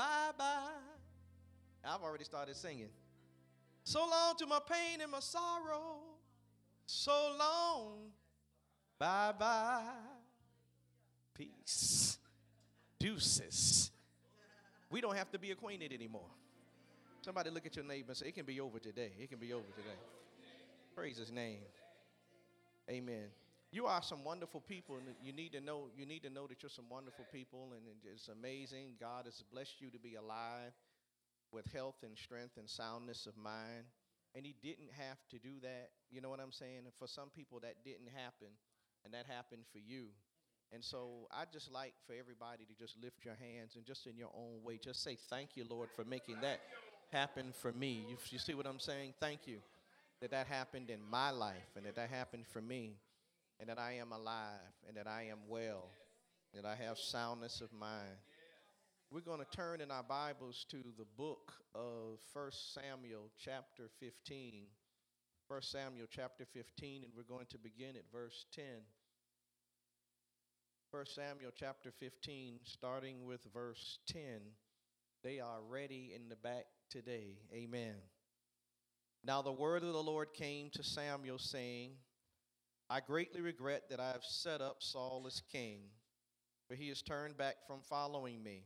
bye-bye. I've already started singing. So long to my pain and my sorrow. So long, bye-bye. Peace. Deuces. We don't have to be acquainted anymore. Somebody look at your neighbor and say, it can be over today. It can be over today. Praise his name. Amen. You are some wonderful people, and you need to know that you're some wonderful people, and it's amazing. God has blessed you to be alive with health and strength and soundness of mind, and he didn't have to do that. You know what I'm saying? For some people, that didn't happen, and that happened for you. And so I just like for everybody to just lift your hands and just in your own way, just say, thank you, Lord, for making that happen for me. You see what I'm saying? Thank you that happened in my life and that happened for me and that I am alive and that I am well, that I have soundness of mind. We're going to turn in our Bibles to the book of 1 Samuel chapter 15. 1 Samuel chapter 15, and we're going to begin at verse 10. 1 Samuel chapter 15, starting with verse 10. They are ready in the back today. Amen. Now the word of the Lord came to Samuel, saying, I greatly regret that I have set up Saul as king, for he has turned back from following me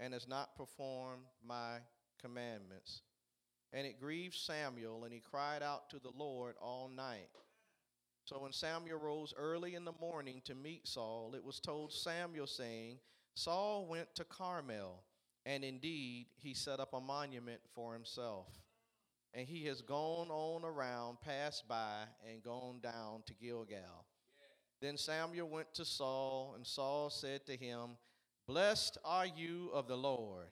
and has not performed my commandments. And it grieved Samuel, and he cried out to the Lord all night. So when Samuel rose early in the morning to meet Saul, it was told Samuel, saying, Saul went to Carmel, and indeed he set up a monument for himself. And he has gone on around, passed by, and gone down to Gilgal. Yeah. Then Samuel went to Saul, and Saul said to him, Blessed are you of the Lord.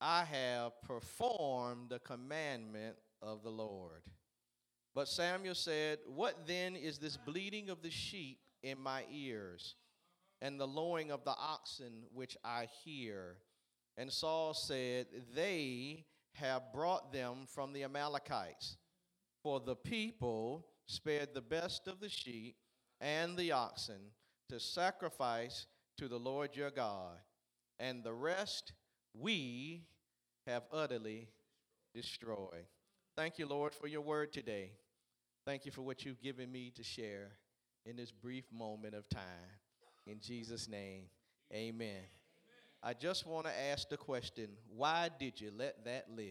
I have performed the commandment of the Lord. But Samuel said, What then is this bleating of the sheep in my ears, and the lowing of the oxen which I hear? And Saul said, They have brought them from the Amalekites. For the people spared the best of the sheep and the oxen to sacrifice to the Lord your God, and the rest we have utterly destroyed. Thank you, Lord, for your word today. Thank you for what you've given me to share in this brief moment of time. In Jesus' name, amen. I just want to ask the question, why did you let that live?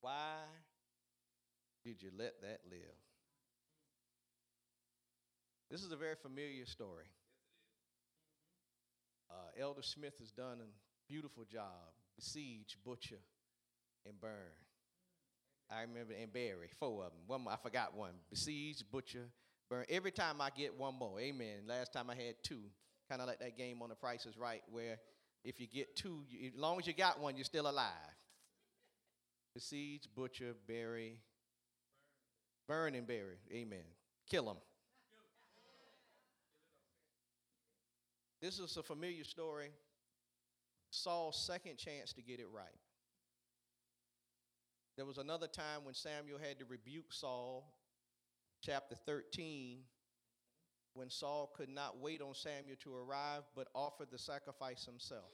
Why did you let that live? This is a very familiar story. Elder Smith has done a beautiful job, besiege, butcher, and burn. I remember, and bury, four of them. One more, I forgot one. Besiege, butcher, burn. Every time I get one more, amen. Last time I had two. Kind of like that game on The Price is Right where if you get two, as long as you got one, you're still alive. Besiege, butcher, bury, burn and bury, amen. Kill them. This is a familiar story. Saul's second chance to get it right. There was another time when Samuel had to rebuke Saul, chapter 13, when Saul could not wait on Samuel to arrive, but offered the sacrifice himself.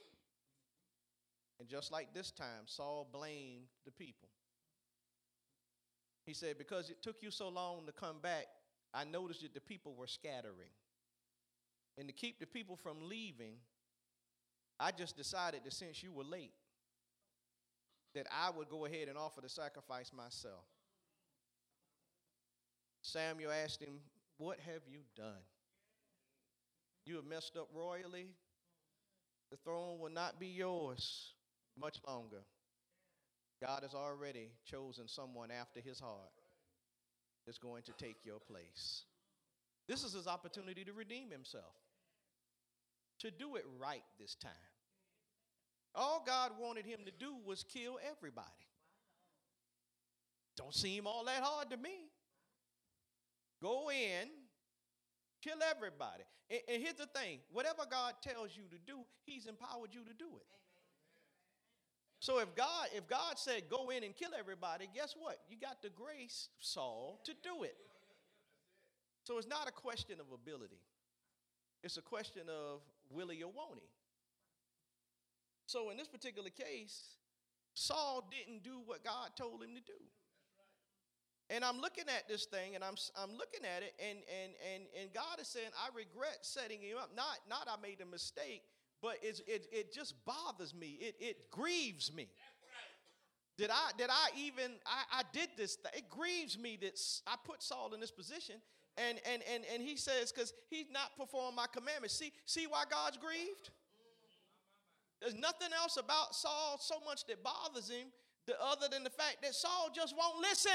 And just like this time, Saul blamed the people. He said, because it took you so long to come back, I noticed that the people were scattering. And to keep the people from leaving, I just decided that since you were late, that I would go ahead and offer the sacrifice myself. Samuel asked him, What have you done? You have messed up royally. The throne will not be yours much longer. God has already chosen someone after his heart that's going to take your place. This is his opportunity to redeem himself, to do it right this time. All God wanted him to do was kill everybody. Don't seem all that hard to me. Go in, kill everybody. And here's the thing. Whatever God tells you to do, he's empowered you to do it. So if God said go in and kill everybody, guess what? You got the grace, Saul, to do it. So it's not a question of ability. It's a question of will he or won't he. So in this particular case, Saul didn't do what God told him to do. And I'm looking at this thing, and I'm looking at it, and God is saying, I regret setting him up. Not I made a mistake, but it just bothers me. It grieves me. I did this thing. It grieves me that I put Saul in this position, and he says, because he's not performing my commandments. See why God's grieved? There's nothing else about Saul so much that bothers him, other than the fact that Saul just won't listen.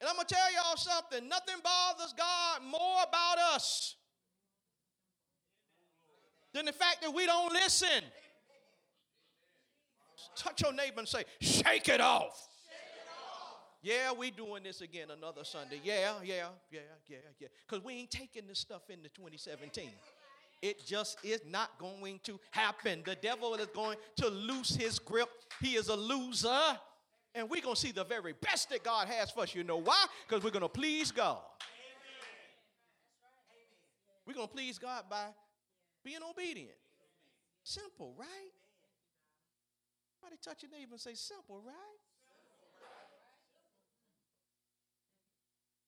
And I'm going to tell y'all something. Nothing bothers God more about us than the fact that we don't listen. Touch your neighbor and say, shake it off. Shake it off. Yeah, we doing this again another Sunday. Yeah. Because we ain't taking this stuff into 2017. It just is not going to happen. The devil is going to lose his grip. He is a loser. And we're going to see the very best that God has for us. You know why? Because we're going to please God. Amen. We're going to please God by being obedient. Simple, right? Somebody touch your neighbor and say, simple, right?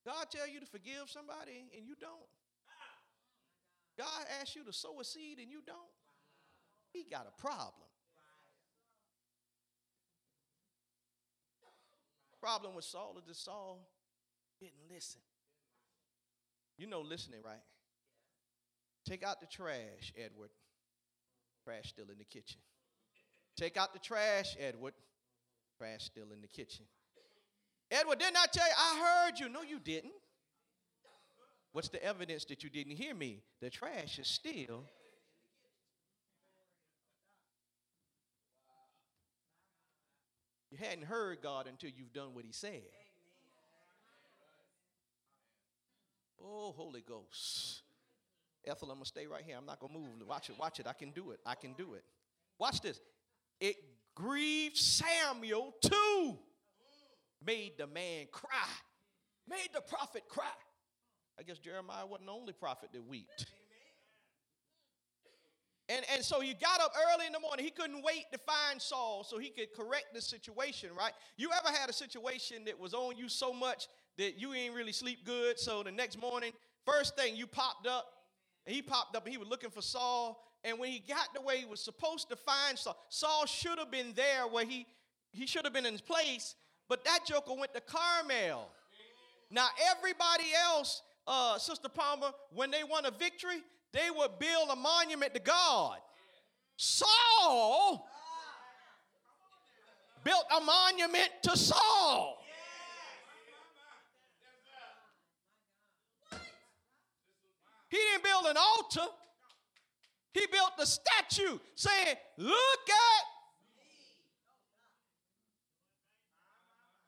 God tell you to forgive somebody and you don't. God asks you to sow a seed and you don't. He got a problem. Problem with Saul is that Saul didn't listen. You know listening, right? Take out the trash, Edward. Trash still in the kitchen. Take out the trash, Edward. Trash still in the kitchen. Edward, didn't I tell you? I heard you. No, you didn't. What's the evidence that you didn't hear me? The trash is still. You hadn't heard God until you've done what he said. Oh, Holy Ghost. Ethel, I'm going to stay right here. I'm not going to move. Watch it. I can do it. Watch this. It grieved Samuel too. Made the man cry. Made the prophet cry. I guess Jeremiah wasn't the only prophet that wept. And so he got up early in the morning. He couldn't wait to find Saul so he could correct the situation, right? You ever had a situation that was on you so much that you ain't really sleep good? So the next morning, first thing you popped up, and he popped up and he was looking for Saul. And when he got the way he was supposed to find Saul, Saul should have been there where he should have been in his place, but that joker went to Carmel. Now everybody else, Sister Palmer, when they won a victory, they would build a monument to God. Saul built a monument to Saul. He didn't build an altar. He built a statue saying, look at me.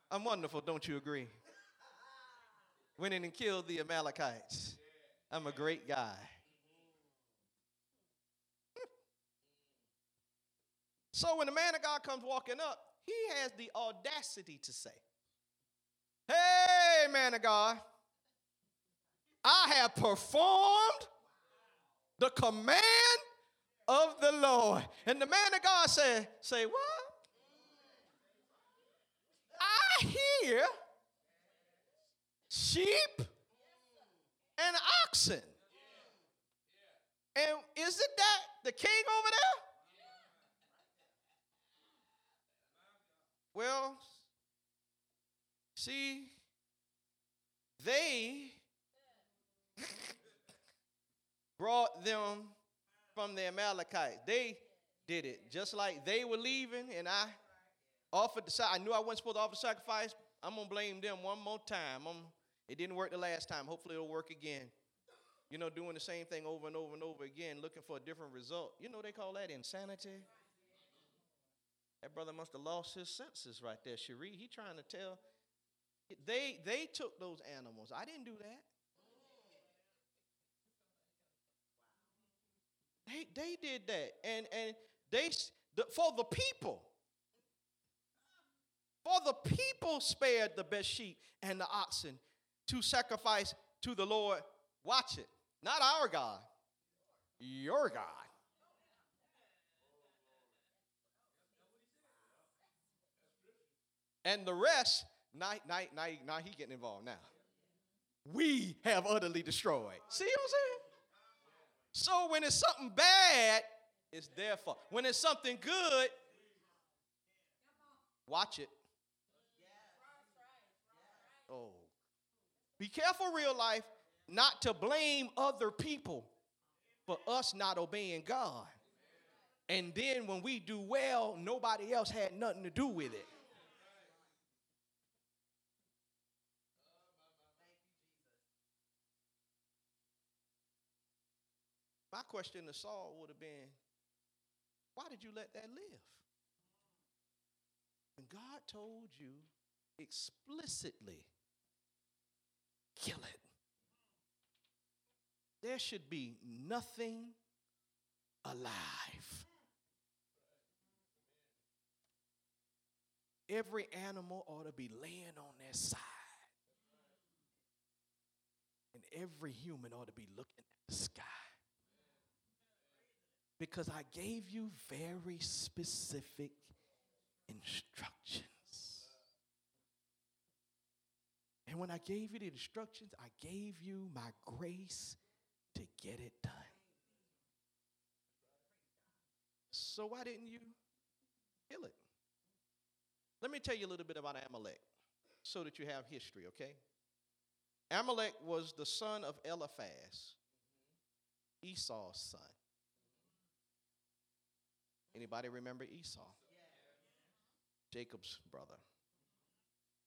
I'm wonderful, don't you agree? Went in and killed the Amalekites. I'm a great guy. So when the man of God comes walking up, he has the audacity to say, hey, man of God, I have performed the command of the Lord. And the man of God said, say what? I hear sheep and oxen. And isn't that the king over there? Well, see, they brought them from the Amalekites. They did it. Just like they were leaving and I offered the sacrifice. I knew I wasn't supposed to offer sacrifice. I'm going to blame them one more time. It didn't work the last time. Hopefully it'll work again. You know, doing the same thing over and over and over again, looking for a different result. You know, they call that insanity. That brother must have lost his senses right there, Cherie. He trying to tell. They took those animals. I didn't do that. They did that. And for the people. For the people spared the best sheep and the oxen to sacrifice to the Lord. Watch it. Not our God, your God. And the rest, now he getting involved now. We have utterly destroyed. See what I'm saying? So when it's something bad, it's their fault. When it's something good, watch it. Oh. Be careful, real life, not to blame other people for us not obeying God. And then when we do well, nobody else had nothing to do with it. My question to Saul would have been, why did you let that live? When God told you explicitly, kill it. There should be nothing alive. Every animal ought to be laying on their side. And every human ought to be looking at the sky. Because I gave you very specific instructions. And when I gave you the instructions, I gave you my grace to get it done. So why didn't you kill it? Let me tell you a little bit about Amalek so that you have history, okay? Amalek was the son of Eliphaz, Esau's son. Anybody remember Esau? Jacob's brother.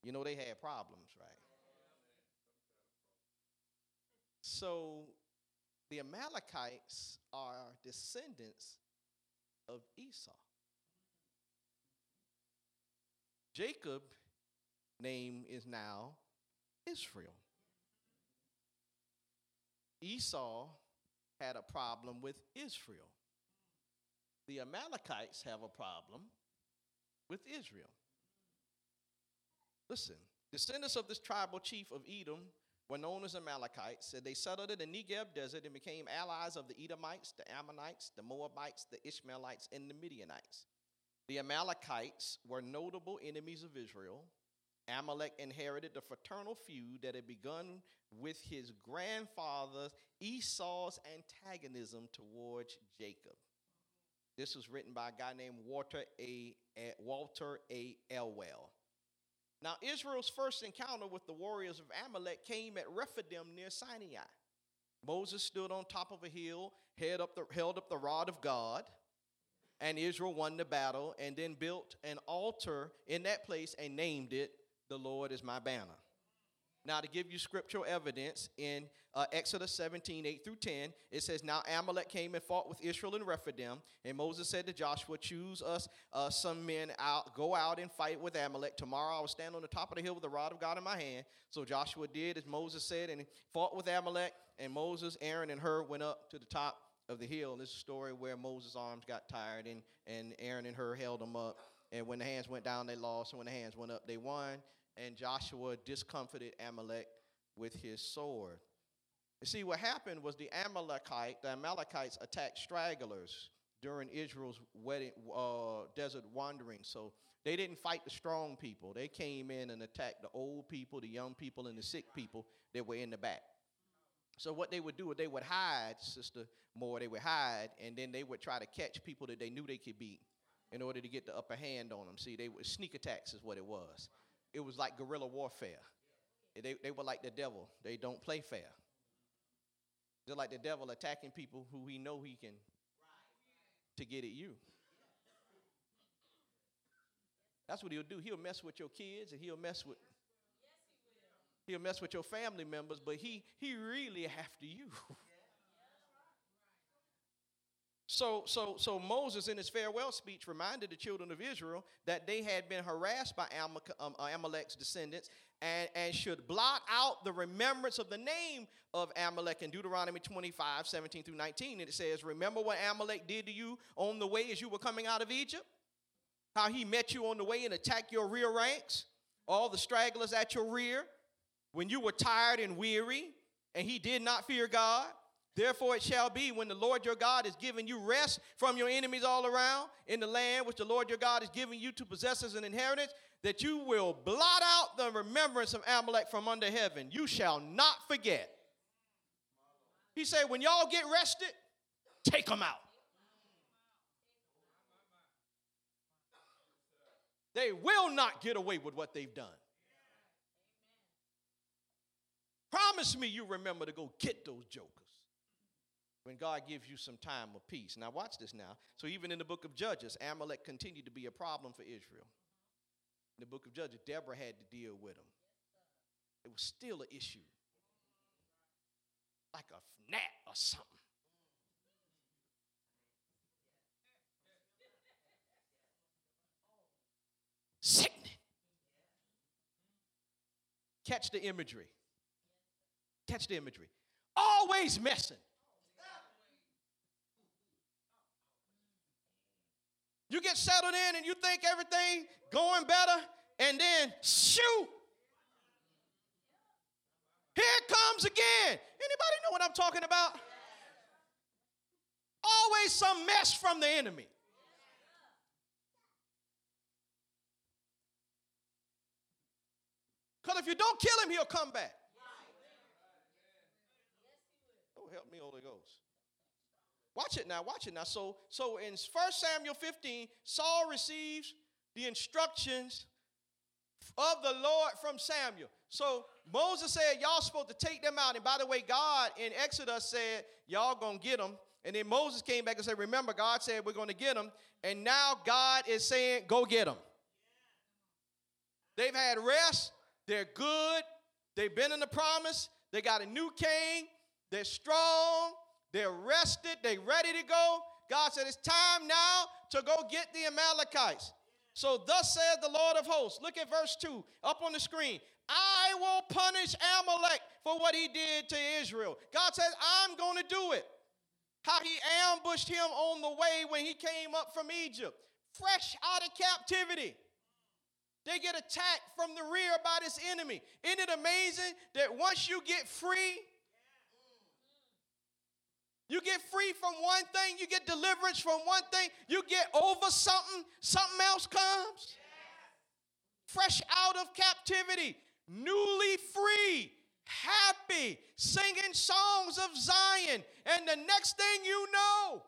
You know they had problems, right? So the Amalekites are descendants of Esau. Jacob's name is now Israel. Esau had a problem with Israel. The Amalekites have a problem with Israel. Listen, descendants of this tribal chief of Edom were known as Amalekites, and they settled in the Negev desert and became allies of the Edomites, the Ammonites, the Moabites, the Ishmaelites, and the Midianites. The Amalekites were notable enemies of Israel. Amalek inherited the fraternal feud that had begun with his grandfather Esau's antagonism towards Jacob. This was written by a guy named Walter A. Elwell. Now, Israel's first encounter with the warriors of Amalek came at Rephidim near Sinai. Moses stood on top of a hill, held up the rod of God, and Israel won the battle and then built an altar in that place and named it, "The Lord is my banner." Now, to give you scriptural evidence, in Exodus 17, 8 through 10, it says, "Now Amalek came and fought with Israel in Rephidim, and Moses said to Joshua, 'Choose us some men out, go out and fight with Amalek. Tomorrow I will stand on the top of the hill with the rod of God in my hand.' So Joshua did as Moses said and fought with Amalek, and Moses, Aaron, and Hur went up to the top of the hill." This is a story where Moses' arms got tired, and Aaron and Hur held them up, and when the hands went down, they lost, and when the hands went up, they won. And Joshua discomfited Amalek with his sword. You see, what happened was the Amalekites attacked stragglers during Israel's desert wandering. So they didn't fight the strong people. They came in and attacked the old people, the young people, and the sick people that were in the back. So what they would do is they would hide, Sister Moore, and then they would try to catch people that they knew they could beat in order to get the upper hand on them. See, they were sneak attacks is what it was. It was like guerrilla warfare. They were like the devil. They don't play fair. They're like the devil attacking people who he know he can to get at you. That's what he'll do. He'll mess with your kids, and he'll mess with your family members, but he really after you. So Moses, in his farewell speech, reminded the children of Israel that they had been harassed by Amalek's descendants and should blot out the remembrance of the name of Amalek in Deuteronomy 25, 17 through 19. And it says, "Remember what Amalek did to you on the way as you were coming out of Egypt? How he met you on the way and attacked your rear ranks, all the stragglers at your rear. when you were tired and weary, and he did not fear God. Therefore it shall be when the Lord your God is giving you rest from your enemies all around in the land which the Lord your God is giving you to possess as an inheritance, that you will blot out the remembrance of Amalek from under heaven. You shall not forget. He said, when y'all get rested, take them out. They will not get away with what they've done. Promise me you remember to go get those jokers when God gives you some time of peace. Now watch this now. So even in the book of Judges, Amalek continued to be a problem for Israel. In the book of Judges, Deborah had to deal with them. It was still an issue. Like a gnat or something. Sickening. Catch the imagery. Catch the imagery. Always messing. You get settled in and you think everything going better, and then shoot. Here it comes again. Anybody know what I'm talking about? Always some mess from the enemy. Because if you don't kill him, he'll come back. Help me, Holy Ghost. Watch it now, watch it now. So in 1 Samuel 15, Saul receives the instructions of the Lord from Samuel. So Moses said, y'all supposed to take them out. And by the way, God in Exodus said, y'all going to get them. And then Moses came back and said, remember, God said we're going to get them. And now God is saying, go get them. They've had rest. They're good. They've been in the promise. They got a new king. They're strong, they're rested, they're ready to go. God said, it's time now to go get the Amalekites. So thus says the Lord of hosts. Look at verse 2 up on the screen. I will punish Amalek for what he did to Israel. God says, I'm going to do it. How he ambushed him on the way when he came up from Egypt. Fresh out of captivity. They get attacked from the rear by this enemy. Isn't it amazing that once you get free, you get free from one thing, you get deliverance from one thing, you get over something, something else comes. Fresh out of captivity, newly free, happy, singing songs of Zion. And the next thing you know,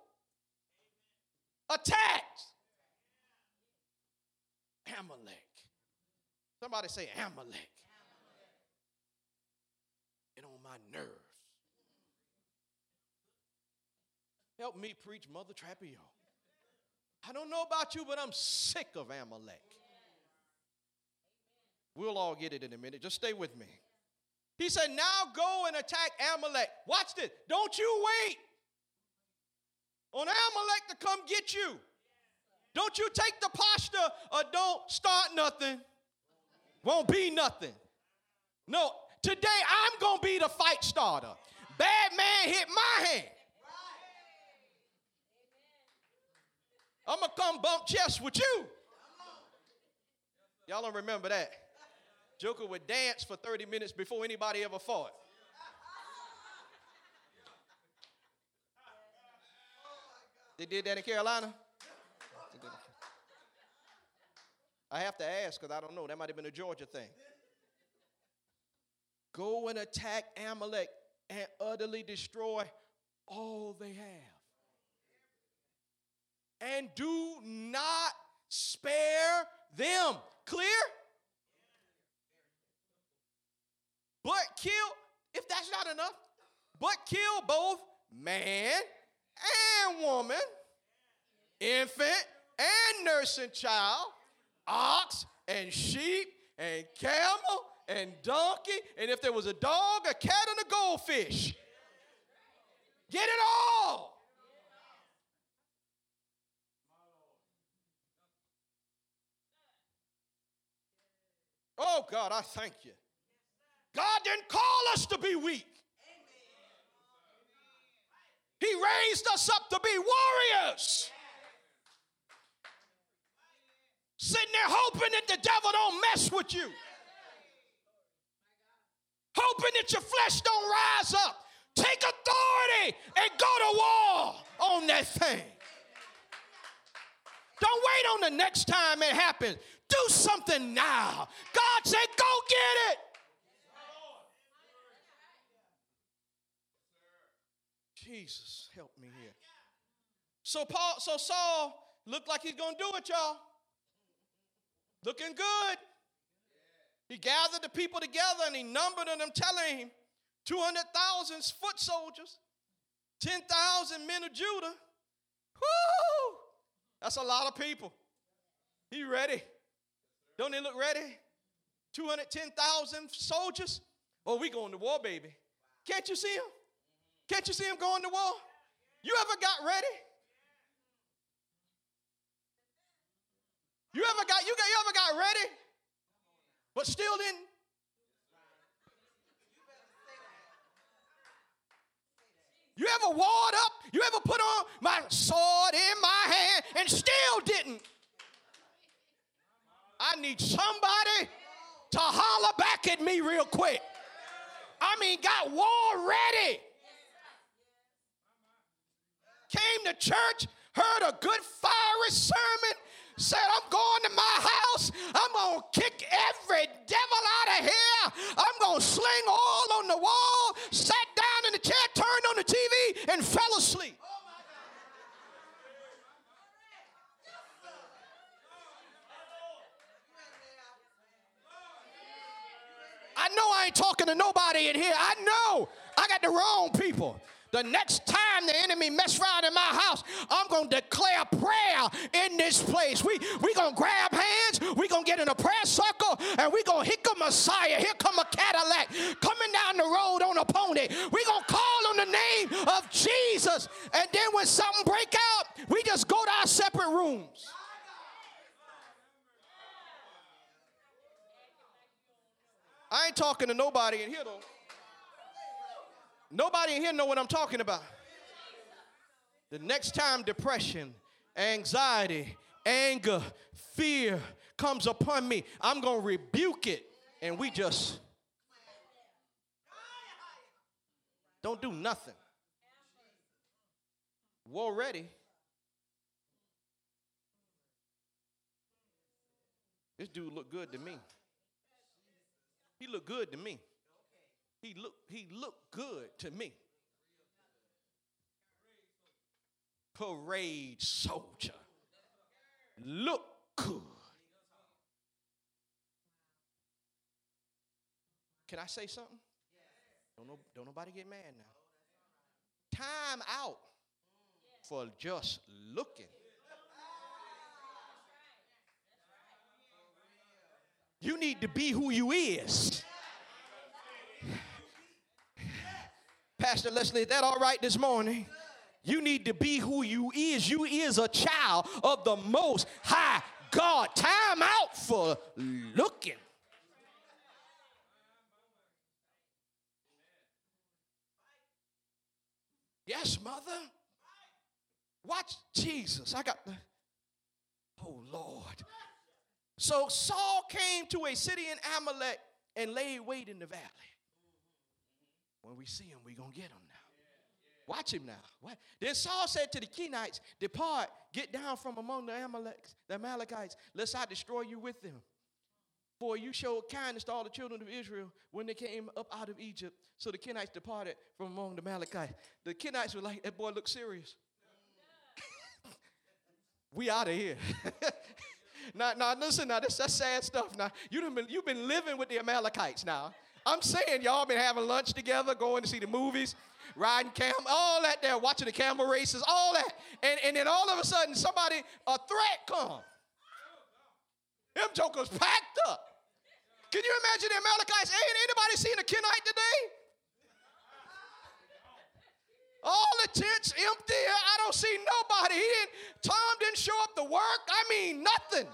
attacks. Amalek. Somebody say Amalek. Get on my nerves. Help me preach, Mother Trapio. I don't know about you, but I'm sick of Amalek. We'll all get it in a minute. Just stay with me. He said, now go and attack Amalek. Watch this. Don't you wait on Amalek to come get you. Don't you take the posture or don't start nothing. Won't be nothing. No, today I'm going to be the fight starter. Bad man hit my hand. I'm going to come bump chest with you. Y'all don't remember that. Joker would dance for 30 minutes before anybody ever fought. They did that in Carolina? I have to ask because I don't know. That might have been a Georgia thing. Go and attack Amalek and utterly destroy all they have. And do not spare them. Clear? But kill, if that's not enough, but kill both man and woman, infant and nursing child, ox and sheep and camel and donkey, and if there was a dog, a cat, and a goldfish. Get it all. Oh, God, I thank you. God didn't call us to be weak. He raised us up to be warriors. Sitting there hoping that the devil don't mess with you. hoping that your flesh don't rise up. Take authority and go to war on that thing. Don't wait on the next time it happens. Do something now. God said, go get it. Jesus, help me here. So Saul looked like he's going to do it, y'all. Looking good. He gathered the people together and he numbered them, telling him 200,000 foot soldiers, 10,000 men of Judah. Woo! That's a lot of people. He ready. Don't they look ready? 210,000 soldiers. Oh, we going to war, baby. Can't you see him? Can't you see him going to war? You ever got ready? You ever got ready, but still didn't? You ever warred up? You ever put on my sword in my hand and still didn't? I need somebody to holler back at me real quick. I mean, got war ready. Came to church, heard a good fiery sermon, said, I'm going to my house. I'm going to kick every devil out of here. I'm going to sling oil on the wall, sat down in the chair, turned on the TV, and fell asleep. Oh my God. I know I ain't talking to nobody in here. I know I got the wrong people. The next time the enemy mess around in my house, I'm going to declare prayer in this place. We're going to grab hands. We're going to get in a prayer circle. And we're going to, here come Messiah. Here come a Cadillac. Coming down the road on a pony. We're going to call on the name of Jesus. And then when something break out, we just go to our separate rooms. I ain't talking to nobody in here, though. Nobody in here know what I'm talking about. The next time depression, anxiety, anger, fear comes upon me, I'm going to rebuke it. And we just don't do nothing. War ready. This dude looked good to me. He looked good to me. He looked good to me. Parade soldier. Look good. Can I say something? Don't nobody get mad now. Time out for just looking. You need to be who you is. Pastor Leslie, is that all right this morning? You need to be who you is. You is a child of the Most High God. Time out for looking. Yes, mother. Watch Jesus. Oh, Lord. So Saul came to a city in Amalek and laid wait in the valley. When we see him, we're going to get him now. Watch him now. What? Then Saul said to the Kenites, depart, get down from among the Amalekites, lest I destroy you with them. For you showed kindness to all the children of Israel when they came up out of Egypt. So the Kenites departed from among the Amalekites. The Kenites were like, that boy looks serious. We out of here. Now, listen, now, that's sad stuff. Now, you've been living with the Amalekites now. I'm saying y'all been having lunch together, going to see the movies, riding all that there, watching the camel races, all that. And then all of a sudden, a threat come. Them jokers packed up. Can you imagine the Amalekites? Ain't anybody seen a Kenite today? All the tents empty. I don't see nobody. Tom didn't show up to work. I mean, nothing.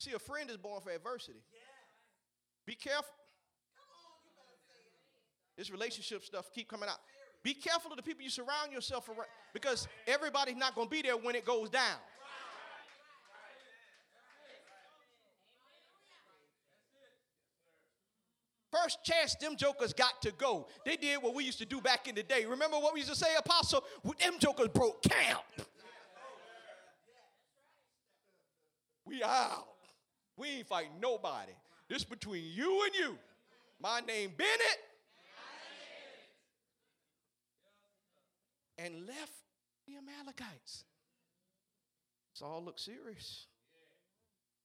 See, a friend is born for adversity. Yeah. Be careful. This relationship stuff keep coming out. Be careful of the people you surround yourself around, because everybody's not going to be there when it goes down. first chance them jokers got to go, they did what we used to do back in the day. Remember what we used to say, Apostle? Them jokers broke camp. We out. We ain't fighting nobody. This between you and you. My name Bennett. And left the Amalekites. Saul looked serious.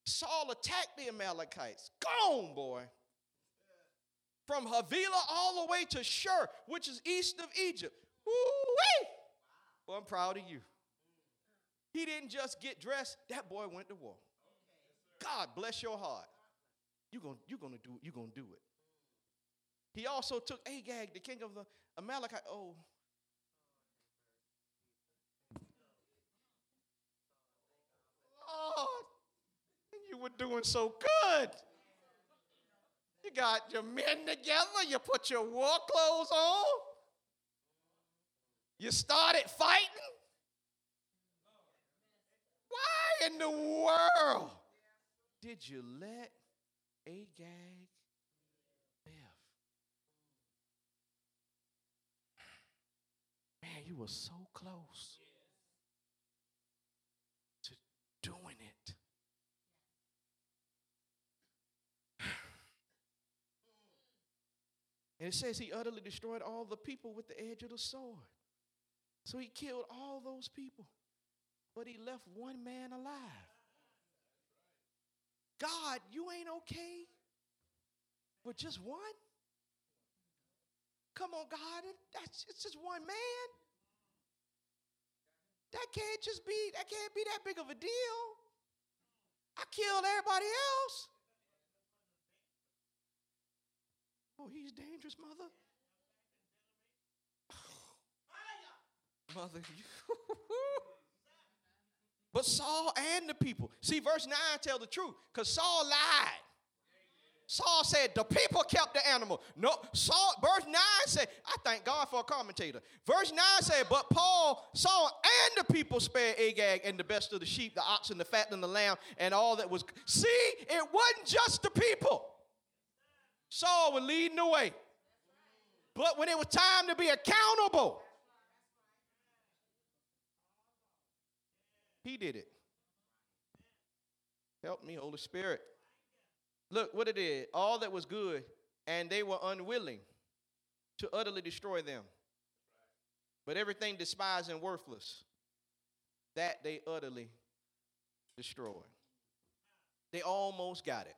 Saul attacked the Amalekites. Gone, boy. From Havilah all the way to Shur, which is east of Egypt. Woo-wee! Well, I'm proud of you. He didn't just get dressed. That boy went to war. God bless your heart. You're gonna do it. He also took Agag, the king of the Amalekites. Oh. You were doing so good. You got your men together. You put your war clothes on. You started fighting. Why in the world did you let Agag live? Man, you were so close to doing it. And it says he utterly destroyed all the people with the edge of the sword. So he killed all those people. But he left one man alive. God, you ain't okay with just one? Come on, God. It's just one man. That can't be that big of a deal. I killed everybody else. Oh, he's dangerous, mother. Oh. Mother, you. But Saul and the people. See, verse 9 tells the truth, because Saul lied. Saul said, the people kept the animal. No, Saul, verse 9 said, I thank God for a commentator. Verse 9 said, but Saul and the people spared Agag and the best of the sheep, the oxen, the fat, and the lamb, and all that was. See, it wasn't just the people. Saul was leading the way. But when it was time to be accountable, he did it. Help me, Holy Spirit. Look what it is. All that was good, and they were unwilling to utterly destroy them. But everything despised and worthless, that they utterly destroyed. They almost got it.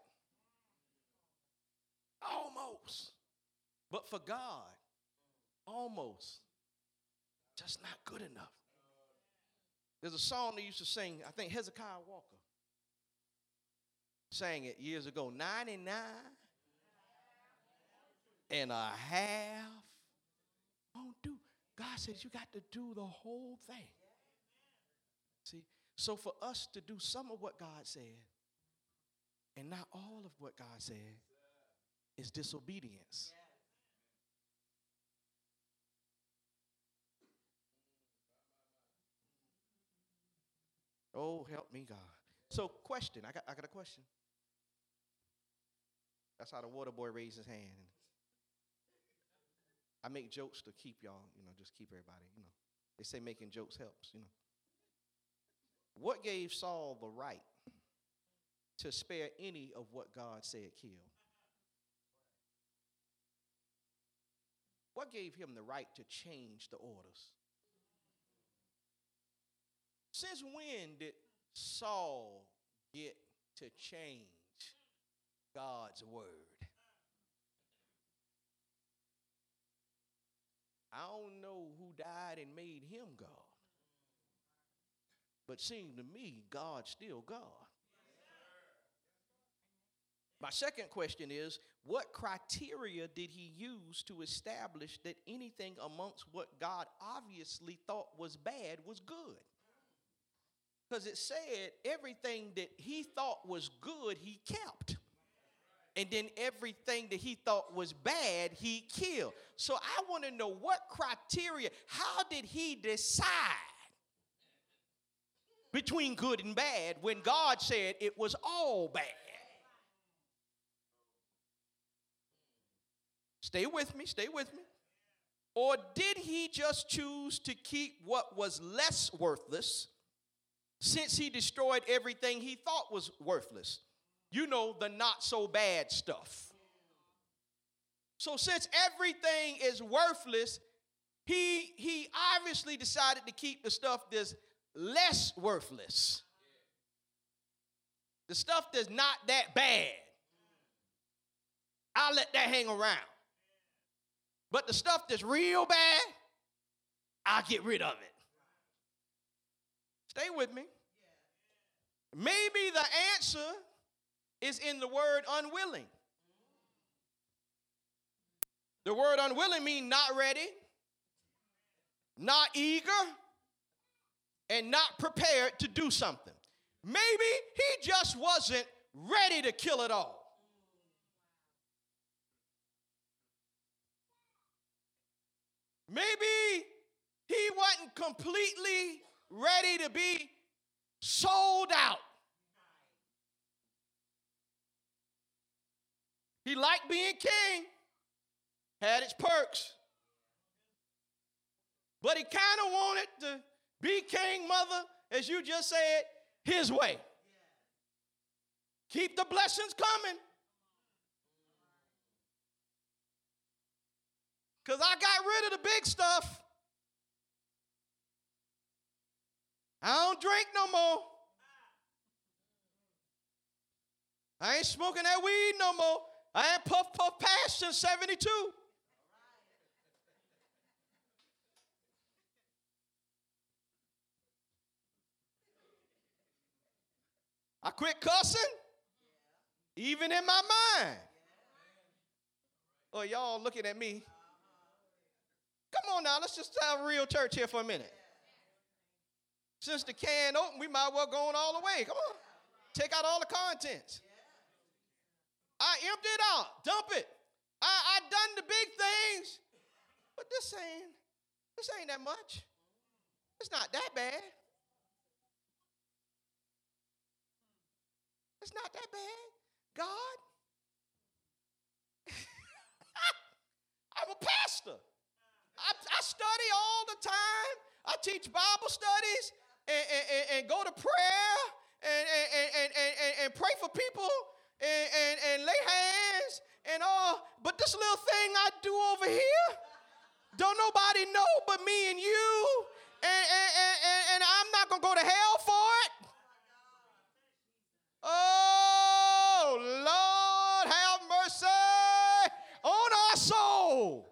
Almost. But for God, almost. Just not good enough. There's a song they used to sing. I think Hezekiah Walker sang it years ago. 99.5 won't do. God says you got to do the whole thing. See? So for us to do some of what God said and not all of what God said, it's disobedience. Yeah. Oh, help me, God. So, question. I got a question. That's how the water boy raised his hand. I make jokes to keep y'all, just keep everybody, They say making jokes helps, What gave Saul the right to spare any of what God said kill? What gave him the right to change the orders? Since when did Saul get to change God's word? I don't know who died and made him God. But seems to me, God's still God. My second question is, what criteria did he use to establish that anything amongst what God obviously thought was bad was good? Because it said everything that he thought was good, he kept. And then everything that he thought was bad, he killed. So I want to know what criteria, how did he decide between good and bad when God said it was all bad? Stay with me. Or did he just choose to keep what was less worthless, since he destroyed everything he thought was worthless? You know, the not so bad stuff. So since everything is worthless, he obviously decided to keep the stuff that's less worthless. The stuff that's not that bad, I'll let that hang around. But the stuff that's real bad, I'll get rid of it. Stay with me. Maybe the answer is in the word unwilling. The word unwilling means not ready, not eager, and not prepared to do something. Maybe he just wasn't ready to kill it all. Maybe he wasn't completely ready to be sold out. He liked being king, had its perks, but he kind of wanted to be king, mother, as you just said, his way. Keep the blessings coming, because I got rid of the big stuff. I don't drink no more. I ain't smoking that weed no more. I ain't puff passed since 72. I quit cussing, even in my mind. Oh, y'all looking at me. Come on now, let's just have real church here for a minute. Since the can open, we might well go on all the way. Come on. Take out all the contents. I emptied it out. Dump it. I done the big things, but this ain't that much. It's not that bad. It's not that bad, God. I'm a pastor. I study all the time. I teach Bible studies and go to prayer and pray for people and lay hands and all. But this little thing I do over here, don't nobody know but me and you. And I'm not going to go to hell for it. Oh, Lord, have mercy on our soul.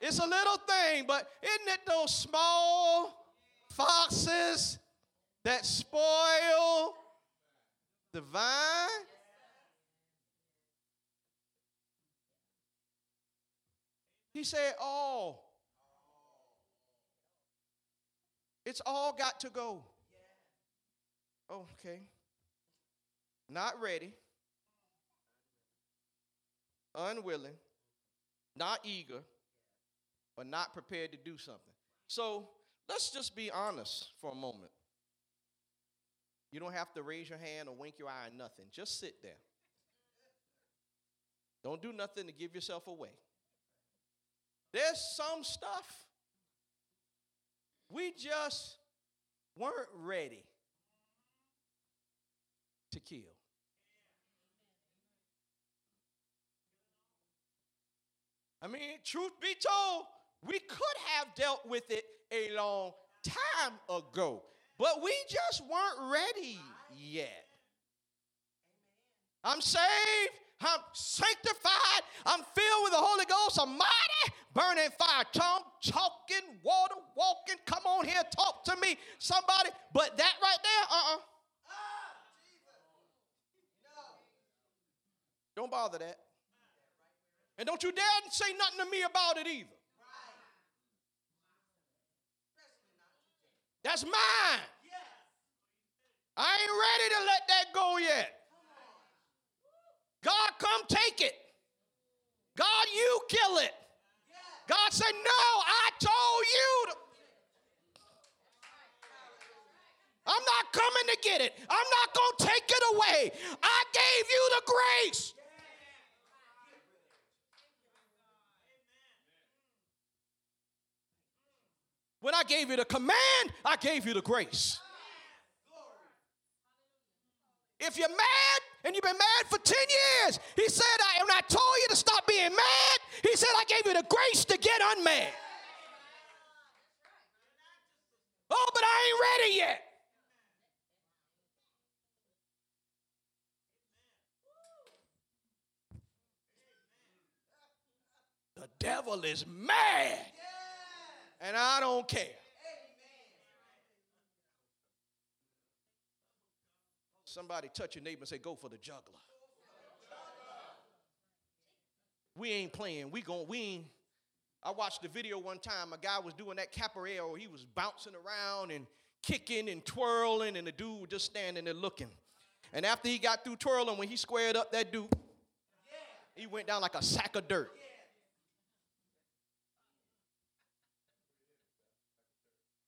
It's a little thing, but isn't it those small foxes that spoil the vine? He said, all. It's all got to go. Oh, okay. Not ready. Unwilling. Not eager. Or not prepared to do something. So let's just be honest for a moment. You don't have to raise your hand or wink your eye or nothing. Just sit there. Don't do nothing to give yourself away. There's some stuff we just weren't ready to kill. I mean, truth be told, we could have dealt with it a long time ago, but we just weren't ready yet. I'm saved, I'm sanctified, I'm filled with the Holy Ghost, a mighty burning fire. Tongue, talking, water, walking, come on here, talk to me, somebody. But that right there, Don't bother that. And don't you dare say nothing to me about it either. That's mine. I ain't ready to let that go yet. God, come take it. God, you kill it. God said, no, I told you. I'm not coming to get it. I'm not going to take it away. I gave you the grace. When I gave you the command, I gave you the grace. If you're mad and you've been mad for 10 years, he said, when I told you to stop being mad, he said, I gave you the grace to get unmad. Oh, but I ain't ready yet. The devil is mad, and I don't care. Somebody touch your neighbor and say, go for the juggler. We ain't playing. I watched the video one time. A guy was doing that capoeira. He was bouncing around and kicking and twirling, and the dude was just standing there looking. And after he got through twirling, when he squared up that dude, he went down like a sack of dirt.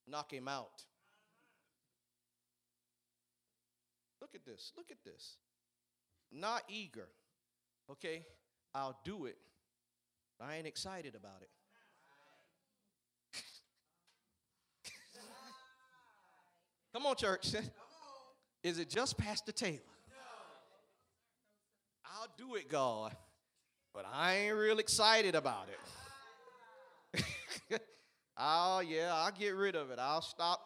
Knock him out. Look at this. Look at this. Not eager. Okay, I'll do it. I ain't excited about it. Come on, church. Is it just Pastor Taylor? No. I'll do it, God, but I ain't real excited about it. Oh, yeah, I'll get rid of it. I'll stop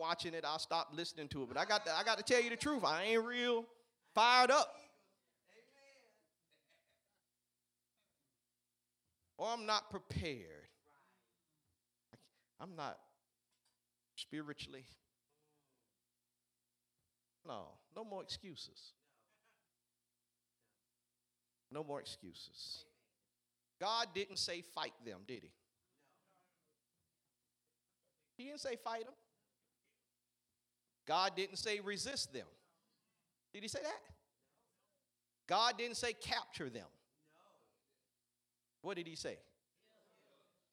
watching it. I'll stop listening to it. But I got to tell you the truth. I ain't real fired up. Or I'm not prepared. I'm not spiritually. No more excuses. No more excuses. God didn't say fight them, did he? He didn't say fight them. God didn't say resist them. Did he say that? God didn't say capture them. What did he say?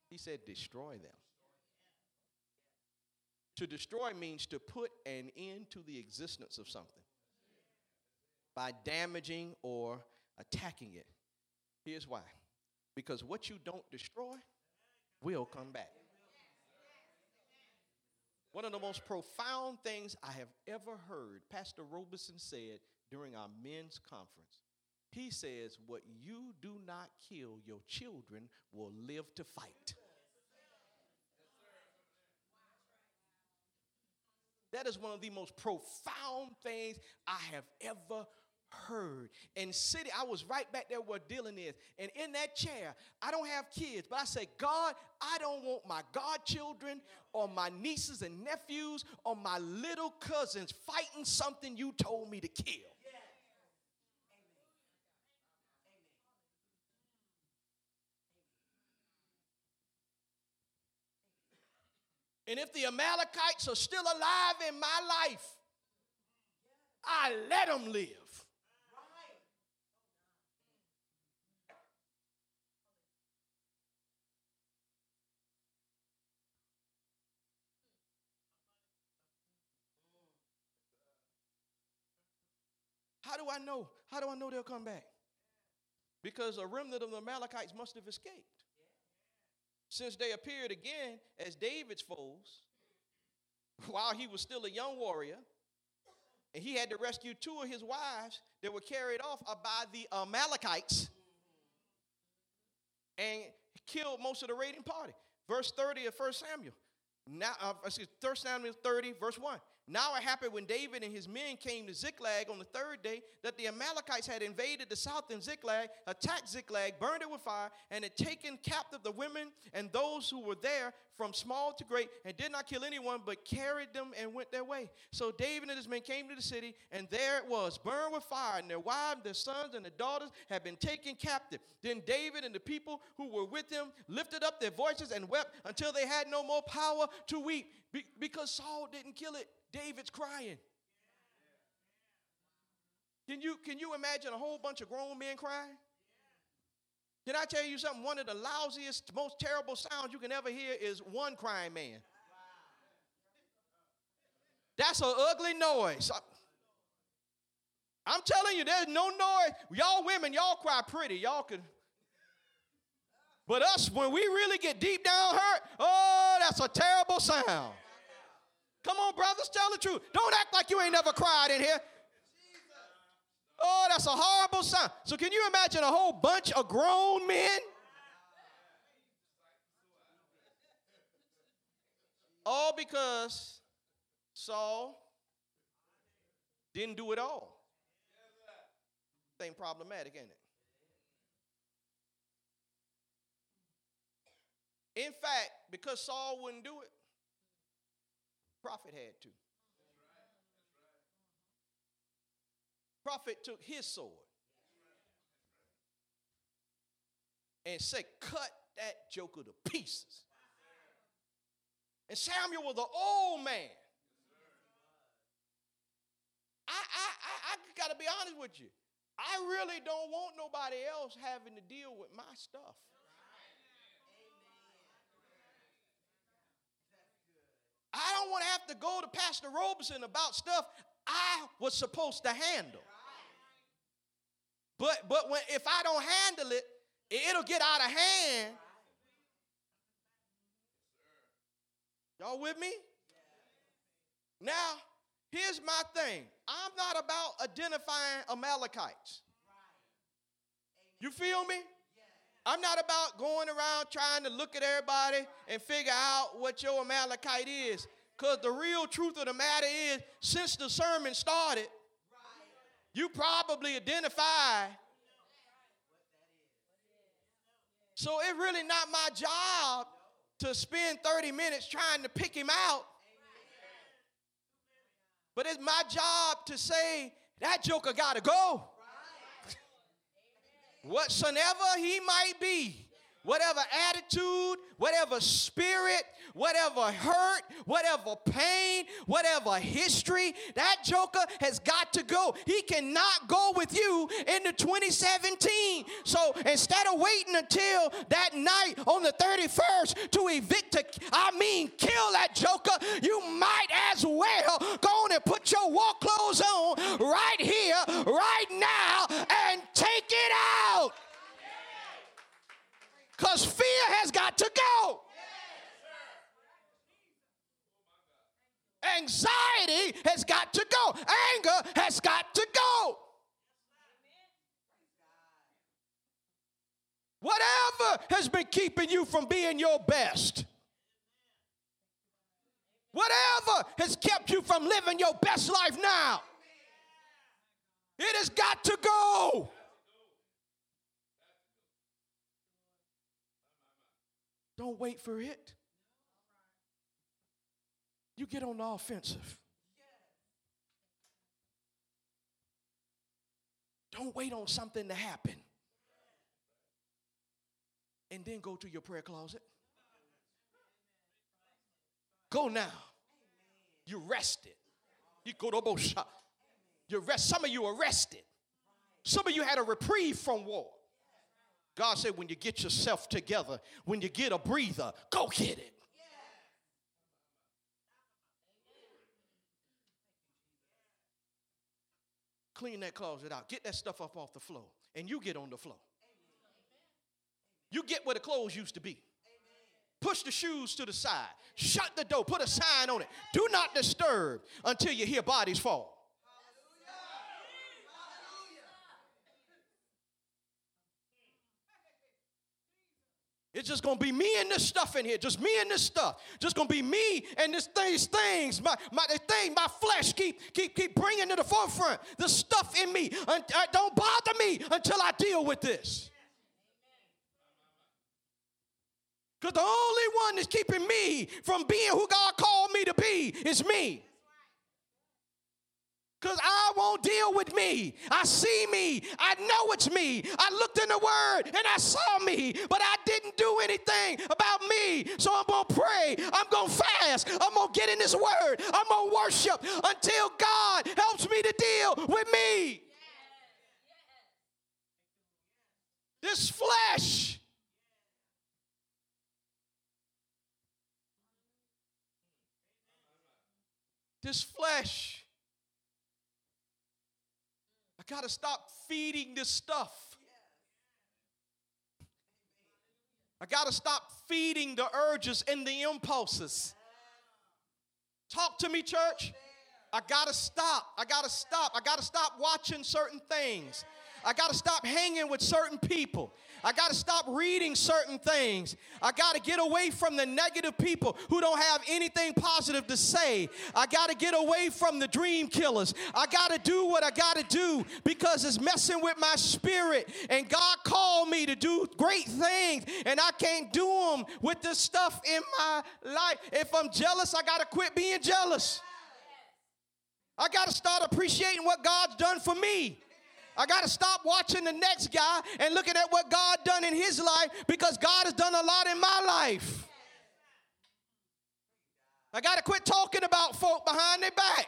He said destroy them. To destroy means to put an end to the existence of something by damaging or attacking it. Here's why. Because what you don't destroy will come back. One of the most profound things I have ever heard, Pastor Robeson said during our men's conference. He says, what you do not kill, your children will live to fight. That is one of the most profound things I have ever heard. And I was right back there where Dylan is. And in that chair, I don't have kids, but I say, God, I don't want my godchildren or my nieces and nephews or my little cousins fighting something you told me to kill. Yeah. And if the Amalekites are still alive in my life, I let them live. How do I know? How do I know they'll come back? Because a remnant of the Amalekites must have escaped. Since they appeared again as David's foes, while he was still a young warrior, and he had to rescue two of his wives that were carried off by the Amalekites and killed most of the raiding party. Verse 30 of 1 Samuel. Now, 1 Samuel 30, verse 1. Now it happened when David and his men came to Ziklag on the third day that the Amalekites had invaded the south in Ziklag, attacked Ziklag, burned it with fire, and had taken captive the women and those who were there from small to great, and did not kill anyone but carried them and went their way. So David and his men came to the city, and there it was, burned with fire, and their wives, their sons, and their daughters had been taken captive. Then David and the people who were with him lifted up their voices and wept until they had no more power to weep. Because Saul didn't kill it, David's crying. Can you imagine a whole bunch of grown men crying? Can I tell you something? One of the lousiest, most terrible sounds you can ever hear is one crying man. That's an ugly noise. I'm telling you, there's no noise. Y'all women, y'all cry pretty. Y'all can. But us, when we really get deep down hurt, oh, that's a terrible sound. Come on, brothers, tell the truth. Don't act like you ain't never cried in here. Oh, that's a horrible sound. So can you imagine a whole bunch of grown men? All because Saul didn't do it all. Thing problematic, ain't it? In fact, because Saul wouldn't do it, prophet had to. Prophet took his sword and said, cut that joker to pieces. And Samuel was an old man. I got to be honest with you. I really don't want nobody else having to deal with my stuff. I don't want to have to go to Pastor Robeson about stuff I was supposed to handle. But when if I don't handle it, it'll get out of hand. Y'all with me? Now, here's my thing. I'm not about identifying Amalekites. You feel me? I'm not about going around trying to look at everybody and figure out what your Amalekite is. Because the real truth of the matter is, since the sermon started, you probably identify. So it's really not my job to spend 30 minutes trying to pick him out. But it's my job to say, that joker got to go. Whatsoever he might be, whatever attitude, whatever spirit, whatever hurt, whatever pain, whatever history, that joker has got to go. He cannot go with you into 2017. So instead of waiting until that night on the 31st to kill that joker, you might as well go on and put your war clothes on right here, right now, and take it out. Because fear has got to go. Anxiety has got to go. Anger has got to go. Whatever has been keeping you from being your best, whatever has kept you from living your best life now, it has got to go. Don't wait for it. You get on the offensive. Don't wait on something to happen and then go to your prayer closet. Go now. You rested. You go to Bosha. You rest. Some of you arrested. Some of you had a reprieve from war. God said, when you get yourself together, when you get a breather, go get it. Clean that closet out. Get that stuff up off the floor. And you get on the floor. You get where the clothes used to be. Push the shoes to the side. Shut the door. Put a sign on it. Do not disturb until you hear bodies fall. It's just going to be me and this stuff in here. Just me and this stuff. Just going to be me and these things. My flesh keep bringing to the forefront. The stuff in me. Don't bother me until I deal with this. Because the only one that's keeping me from being who God called me to be is me. Because I won't deal with me. I see me. I know it's me. I looked in the Word and I saw me, but I didn't do anything about me. So I'm going to pray. I'm going to fast. I'm going to get in this Word. I'm going to worship until God helps me to deal with me. This flesh. This flesh. Got to stop feeding this stuff. I got to stop feeding the urges and the impulses. Talk to me, church. I got to stop. I got to stop watching certain things. I got to stop hanging with certain people. I got to stop reading certain things. I got to get away from the negative people who don't have anything positive to say. I got to get away from the dream killers. I got to do what I got to do because it's messing with my spirit. And God called me to do great things, and I can't do them with this stuff in my life. If I'm jealous, I got to quit being jealous. I got to start appreciating what God's done for me. I got to stop watching the next guy and looking at what God done in his life, because God has done a lot in my life. I got to quit talking about folk behind their back.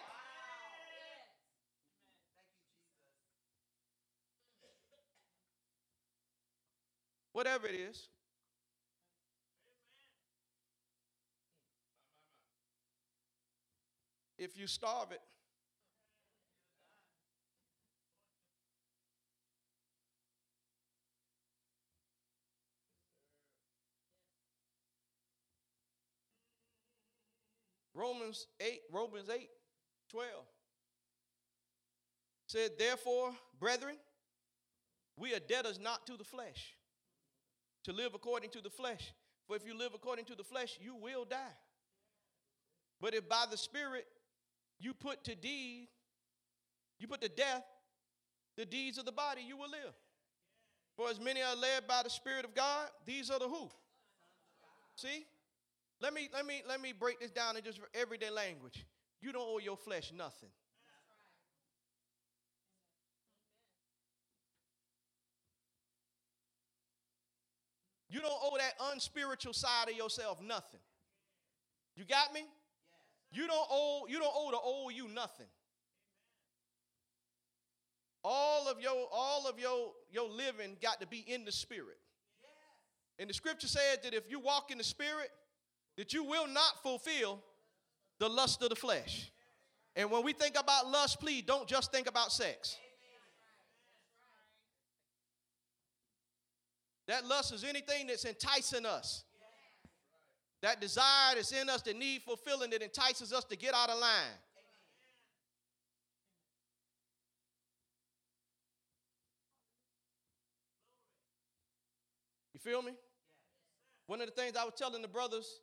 Whatever it is. If you starve it, Romans 8:12 said, therefore, brethren, we are debtors not to the flesh, to live according to the flesh. For if you live according to the flesh, you will die. But if by the Spirit you put to death the deeds of the body, you will live. For as many are led by the Spirit of God, these are the who? See? Let me break this down in just everyday language. You don't owe your flesh nothing. You don't owe that unspiritual side of yourself nothing. You got me? You don't owe the old you nothing. All of your living got to be in the Spirit. And the scripture says that if you walk in the Spirit, that you will not fulfill the lust of the flesh. And when we think about lust, please don't just think about sex. That lust is anything that's enticing us. That desire that's in us that needs fulfilling, that entices us to get out of line. You feel me? One of the things I was telling the brothers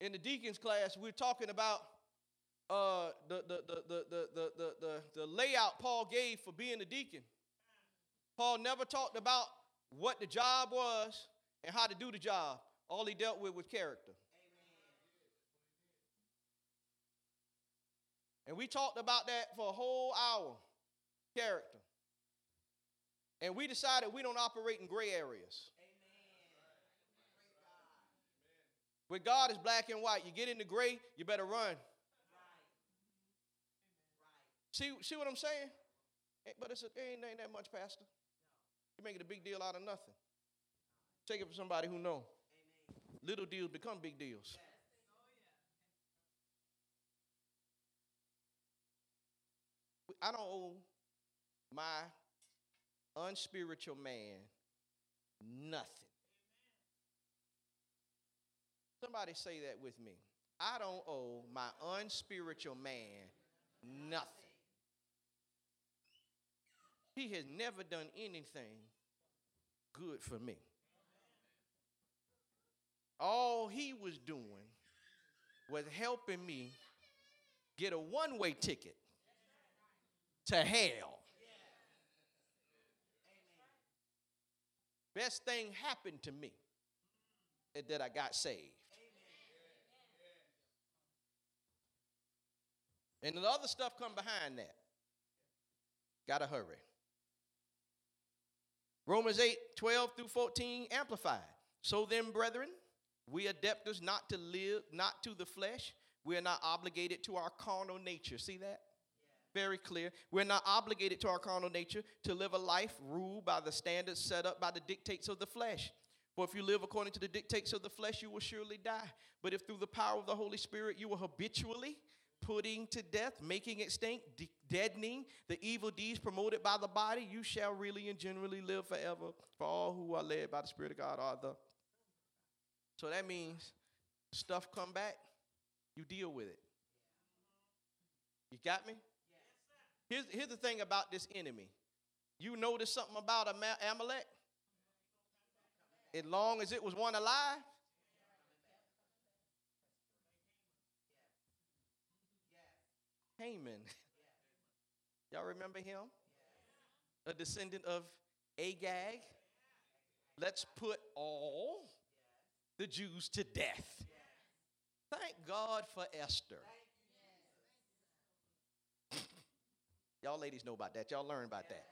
in the deacons class, we're talking about the layout Paul gave for being a deacon. Paul never talked about what the job was and how to do the job. All he dealt with was character. Amen. And we talked about that for a whole hour, character. And we decided we don't operate in gray areas. With God, it's black and white. You get in the gray, you better run. Right. See what I'm saying? But it ain't that much, Pastor. You're making a big deal out of nothing. Take it from somebody who know. Amen. Little deals become big deals. Yes. Oh, yeah. I don't owe my unspiritual man nothing. Somebody say that with me. I don't owe my unspiritual man nothing. He has never done anything good for me. All he was doing was helping me get a one-way ticket to hell. Best thing happened to me is that I got saved. And the other stuff come behind that. Gotta hurry. Romans 8:12-14, amplified. So then, brethren, we are debtors not to live, not to the flesh. We are not obligated to our carnal nature. See that? Yeah. Very clear. We're not obligated to our carnal nature to live a life ruled by the standards set up by the dictates of the flesh. For if you live according to the dictates of the flesh, you will surely die. But if through the power of the Holy Spirit you will habitually putting to death, making extinct, deadening the evil deeds promoted by the body, you shall really and generally live forever. For all who are led by the Spirit of God are the So that means stuff come back, you deal with it. You got me? Here's the thing about this enemy. You notice something about Amalek? As long as it was one alive, Haman. Y'all remember him? A descendant of Agag. Let's put all the Jews to death. Thank God for Esther. Y'all ladies know about that. Y'all learn about that.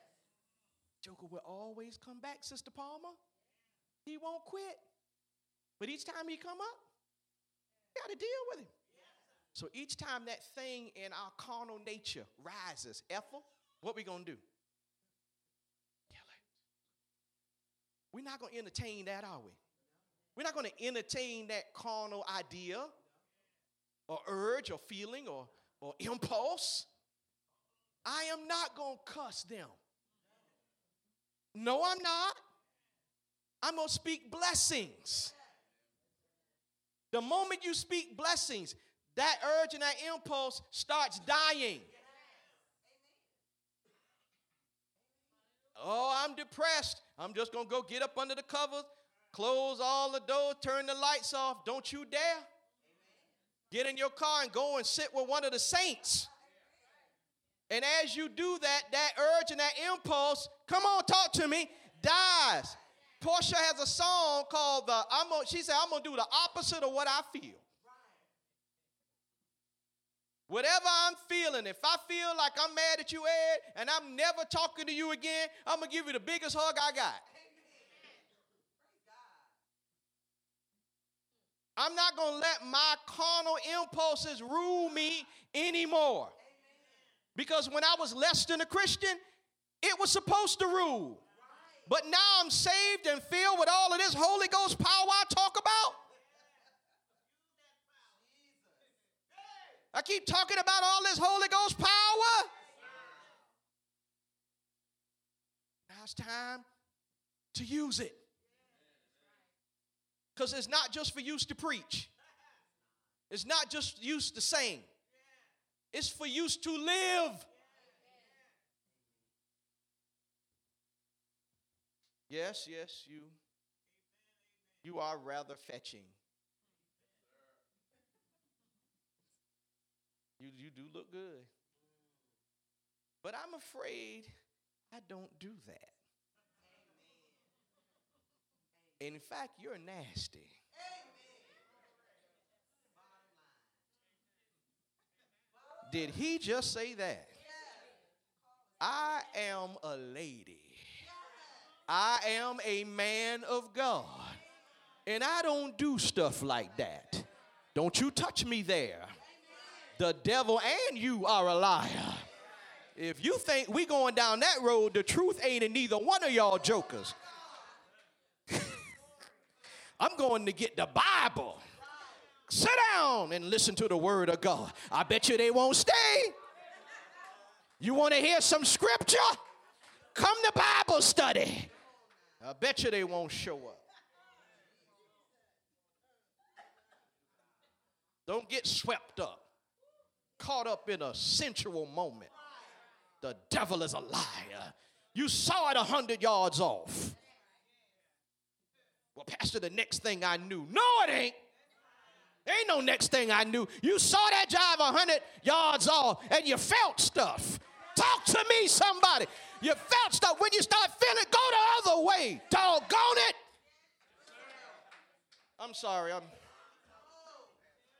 Joker will always come back, Sister Palmer. He won't quit. But each time he come up, you got to deal with him. So each time that thing in our carnal nature rises, Ethel, what we going to do? Kill it. We're not going to entertain that, are we? We're not going to entertain that carnal idea or urge or feeling or impulse. I am not going to cuss them. No, I'm not. I'm going to speak blessings. The moment you speak blessings, that urge and that impulse starts dying. Oh, I'm depressed. I'm just going to go get up under the covers, close all the doors, turn the lights off. Don't you dare. Get in your car and go and sit with one of the saints. And as you do that, that urge and that impulse, come on, talk to me, dies. Portia has a song called she said, I'm going to do the opposite of what I feel. Whatever I'm feeling, if I feel like I'm mad at you, Ed, and I'm never talking to you again, I'm going to give you the biggest hug I got. I'm not going to let my carnal impulses rule me anymore. Because when I was less than a Christian, it was supposed to rule. But now I'm saved and filled with all of this Holy Ghost power I talk about. I keep talking about all this Holy Ghost power. Now it's time to use it. Because it's not just for use to preach. It's not just use to sing. It's for use to live. Yes, yes, you are rather fetching. You do look good. But I'm afraid I don't do that. In fact, you're nasty. Did he just say that? I am a lady. I am a man of God, and I don't do stuff like that. Don't you touch me there. The devil and you are a liar. If you think we going down that road, the truth ain't in neither one of y'all jokers. I'm going to get the Bible. Sit down and listen to the word of God. I bet you they won't stay. You want to hear some scripture? Come to Bible study. I bet you they won't show up. Don't get swept up, caught up in a sensual moment. The devil is a liar. You saw it 100 yards off. Well, Pastor, the next thing I knew. No, it ain't. There ain't no next thing I knew. You saw that jive 100 yards off, and you felt stuff. Talk to me, somebody. You felt stuff. When you start feeling, go the other way. Doggone it. I'm sorry. I'm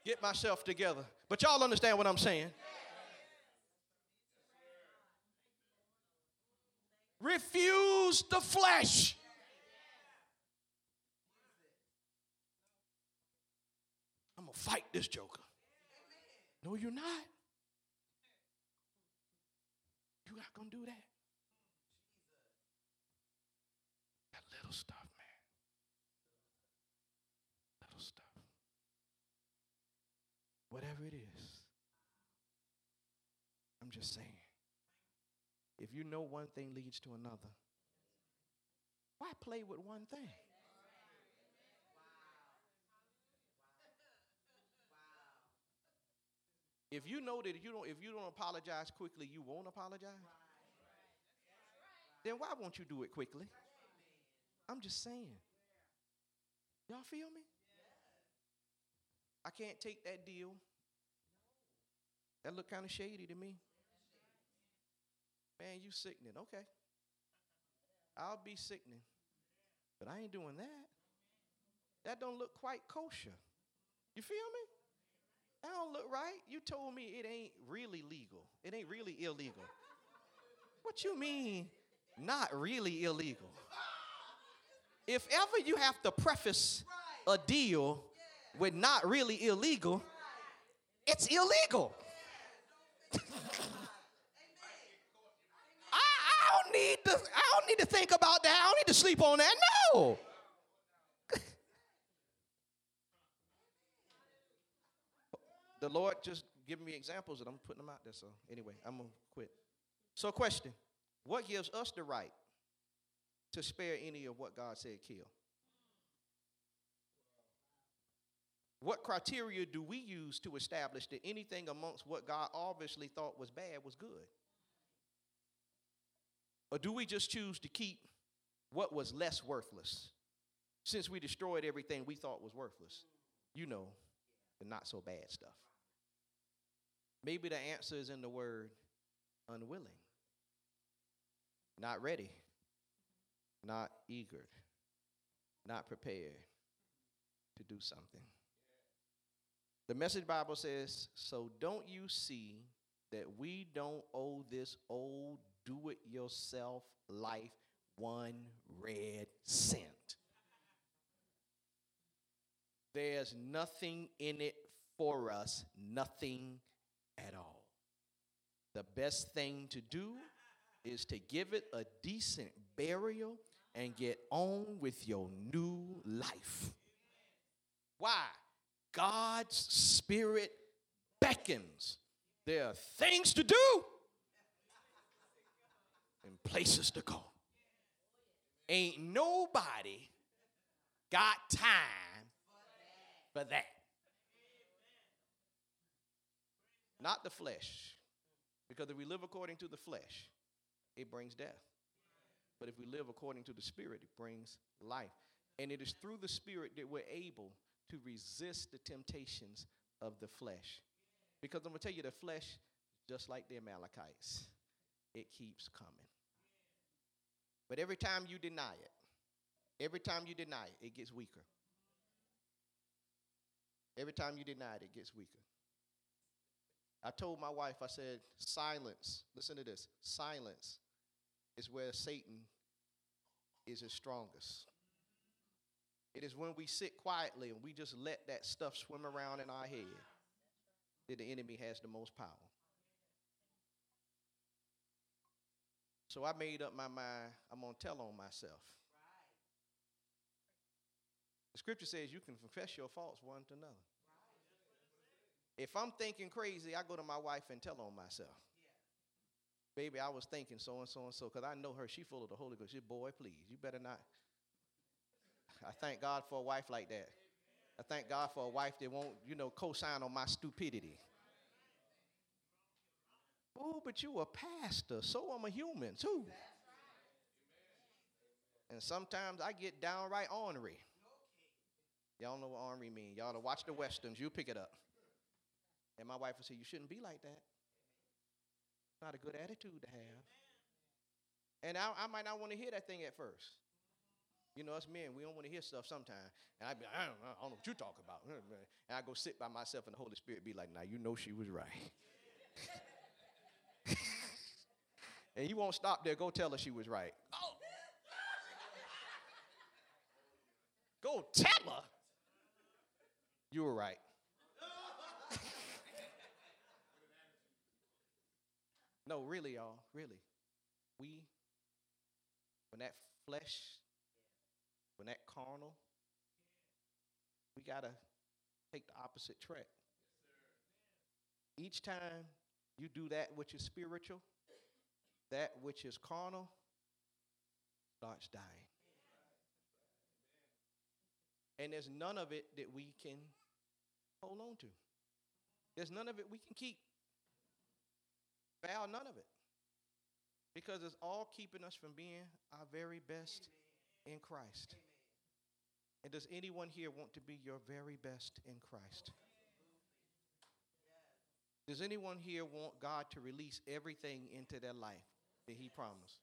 get myself together. But y'all understand what I'm saying. Refuse the flesh. I'm going to fight this joker. No, you're not. You're not going to do that. Stuff, man. Little stuff. Whatever it is. I'm just saying. If you know one thing leads to another, why play with one thing? If you know that if you don't apologize quickly, you won't apologize. Right. Then why won't you do it quickly? I'm just saying. Y'all feel me? I can't take that deal. That look kind of shady to me. Man, you sickening. Okay. I'll be sickening. But I ain't doing that. That don't look quite kosher. You feel me? That don't look right. You told me it ain't really legal. It ain't really illegal. What you mean, not really illegal? If ever you have to preface a deal with not really illegal, it's illegal. I don't need to think about that. I don't need to sleep on that. No. The Lord just giving me examples and I'm putting them out there. So anyway, I'm going to quit. So question, what gives us the right to spare any of what God said kill? What criteria do we use to establish that anything amongst what God obviously thought was bad was good? Or do we just choose to keep what was less worthless since we destroyed everything we thought was worthless? You know, the not so bad stuff. Maybe the answer is in the word unwilling, not ready, not eager, not prepared to do something. The Message Bible says, so don't you see that we don't owe this old do-it-yourself life one red cent. There's nothing in it for us, nothing at all. The best thing to do is to give it a decent burial and get on with your new life. Why? God's Spirit beckons. There are things to do and places to go. Ain't nobody got time for that. Not the flesh. Because if we live according to the flesh, it brings death. But if we live according to the Spirit, it brings life. And it is through the Spirit that we're able to resist the temptations of the flesh. Because I'm going to tell you, the flesh, just like the Amalekites, it keeps coming. But every time you deny it, it gets weaker. Every time you deny it, it gets weaker. I told my wife, I said, silence, listen to this, silence is where Satan is his strongest. It is when we sit quietly and we just let that stuff swim around in our head that the enemy has the most power. So I made up my mind, I'm going to tell on myself. The scripture says you can confess your faults one to another. If I'm thinking crazy, I go to my wife and tell on myself. Yeah. Baby, I was thinking so and so and so, because I know her. She full of the Holy Ghost. She, boy, please, you better not. I thank God for a wife like that. I thank God for a wife that won't, co-sign on my stupidity. Oh, but you a pastor, so I'm a human too. And sometimes I get downright ornery. Y'all know what ornery means. Y'all to watch the Westerns, you'll pick it up. And my wife would say, you shouldn't be like that. Not a good attitude to have. And I might not want to hear that thing at first. Us men, we don't want to hear stuff sometimes. And I'd be like, I don't know what you talk about. And I go sit by myself and the Holy Spirit be like, now, she was right. And you won't stop there. Go tell her she was right. Oh. Go tell her you were right. No, really, y'all, really. When that flesh, when that carnal, we got to take the opposite track. Each time you do that which is spiritual, that which is carnal starts dying. And there's none of it that we can hold on to. There's none of it we can keep. Vow none of it. Because it's all keeping us from being our very best in Christ. Amen. And does anyone here want to be your very best in Christ? Does anyone here want God to release everything into their life that he promised?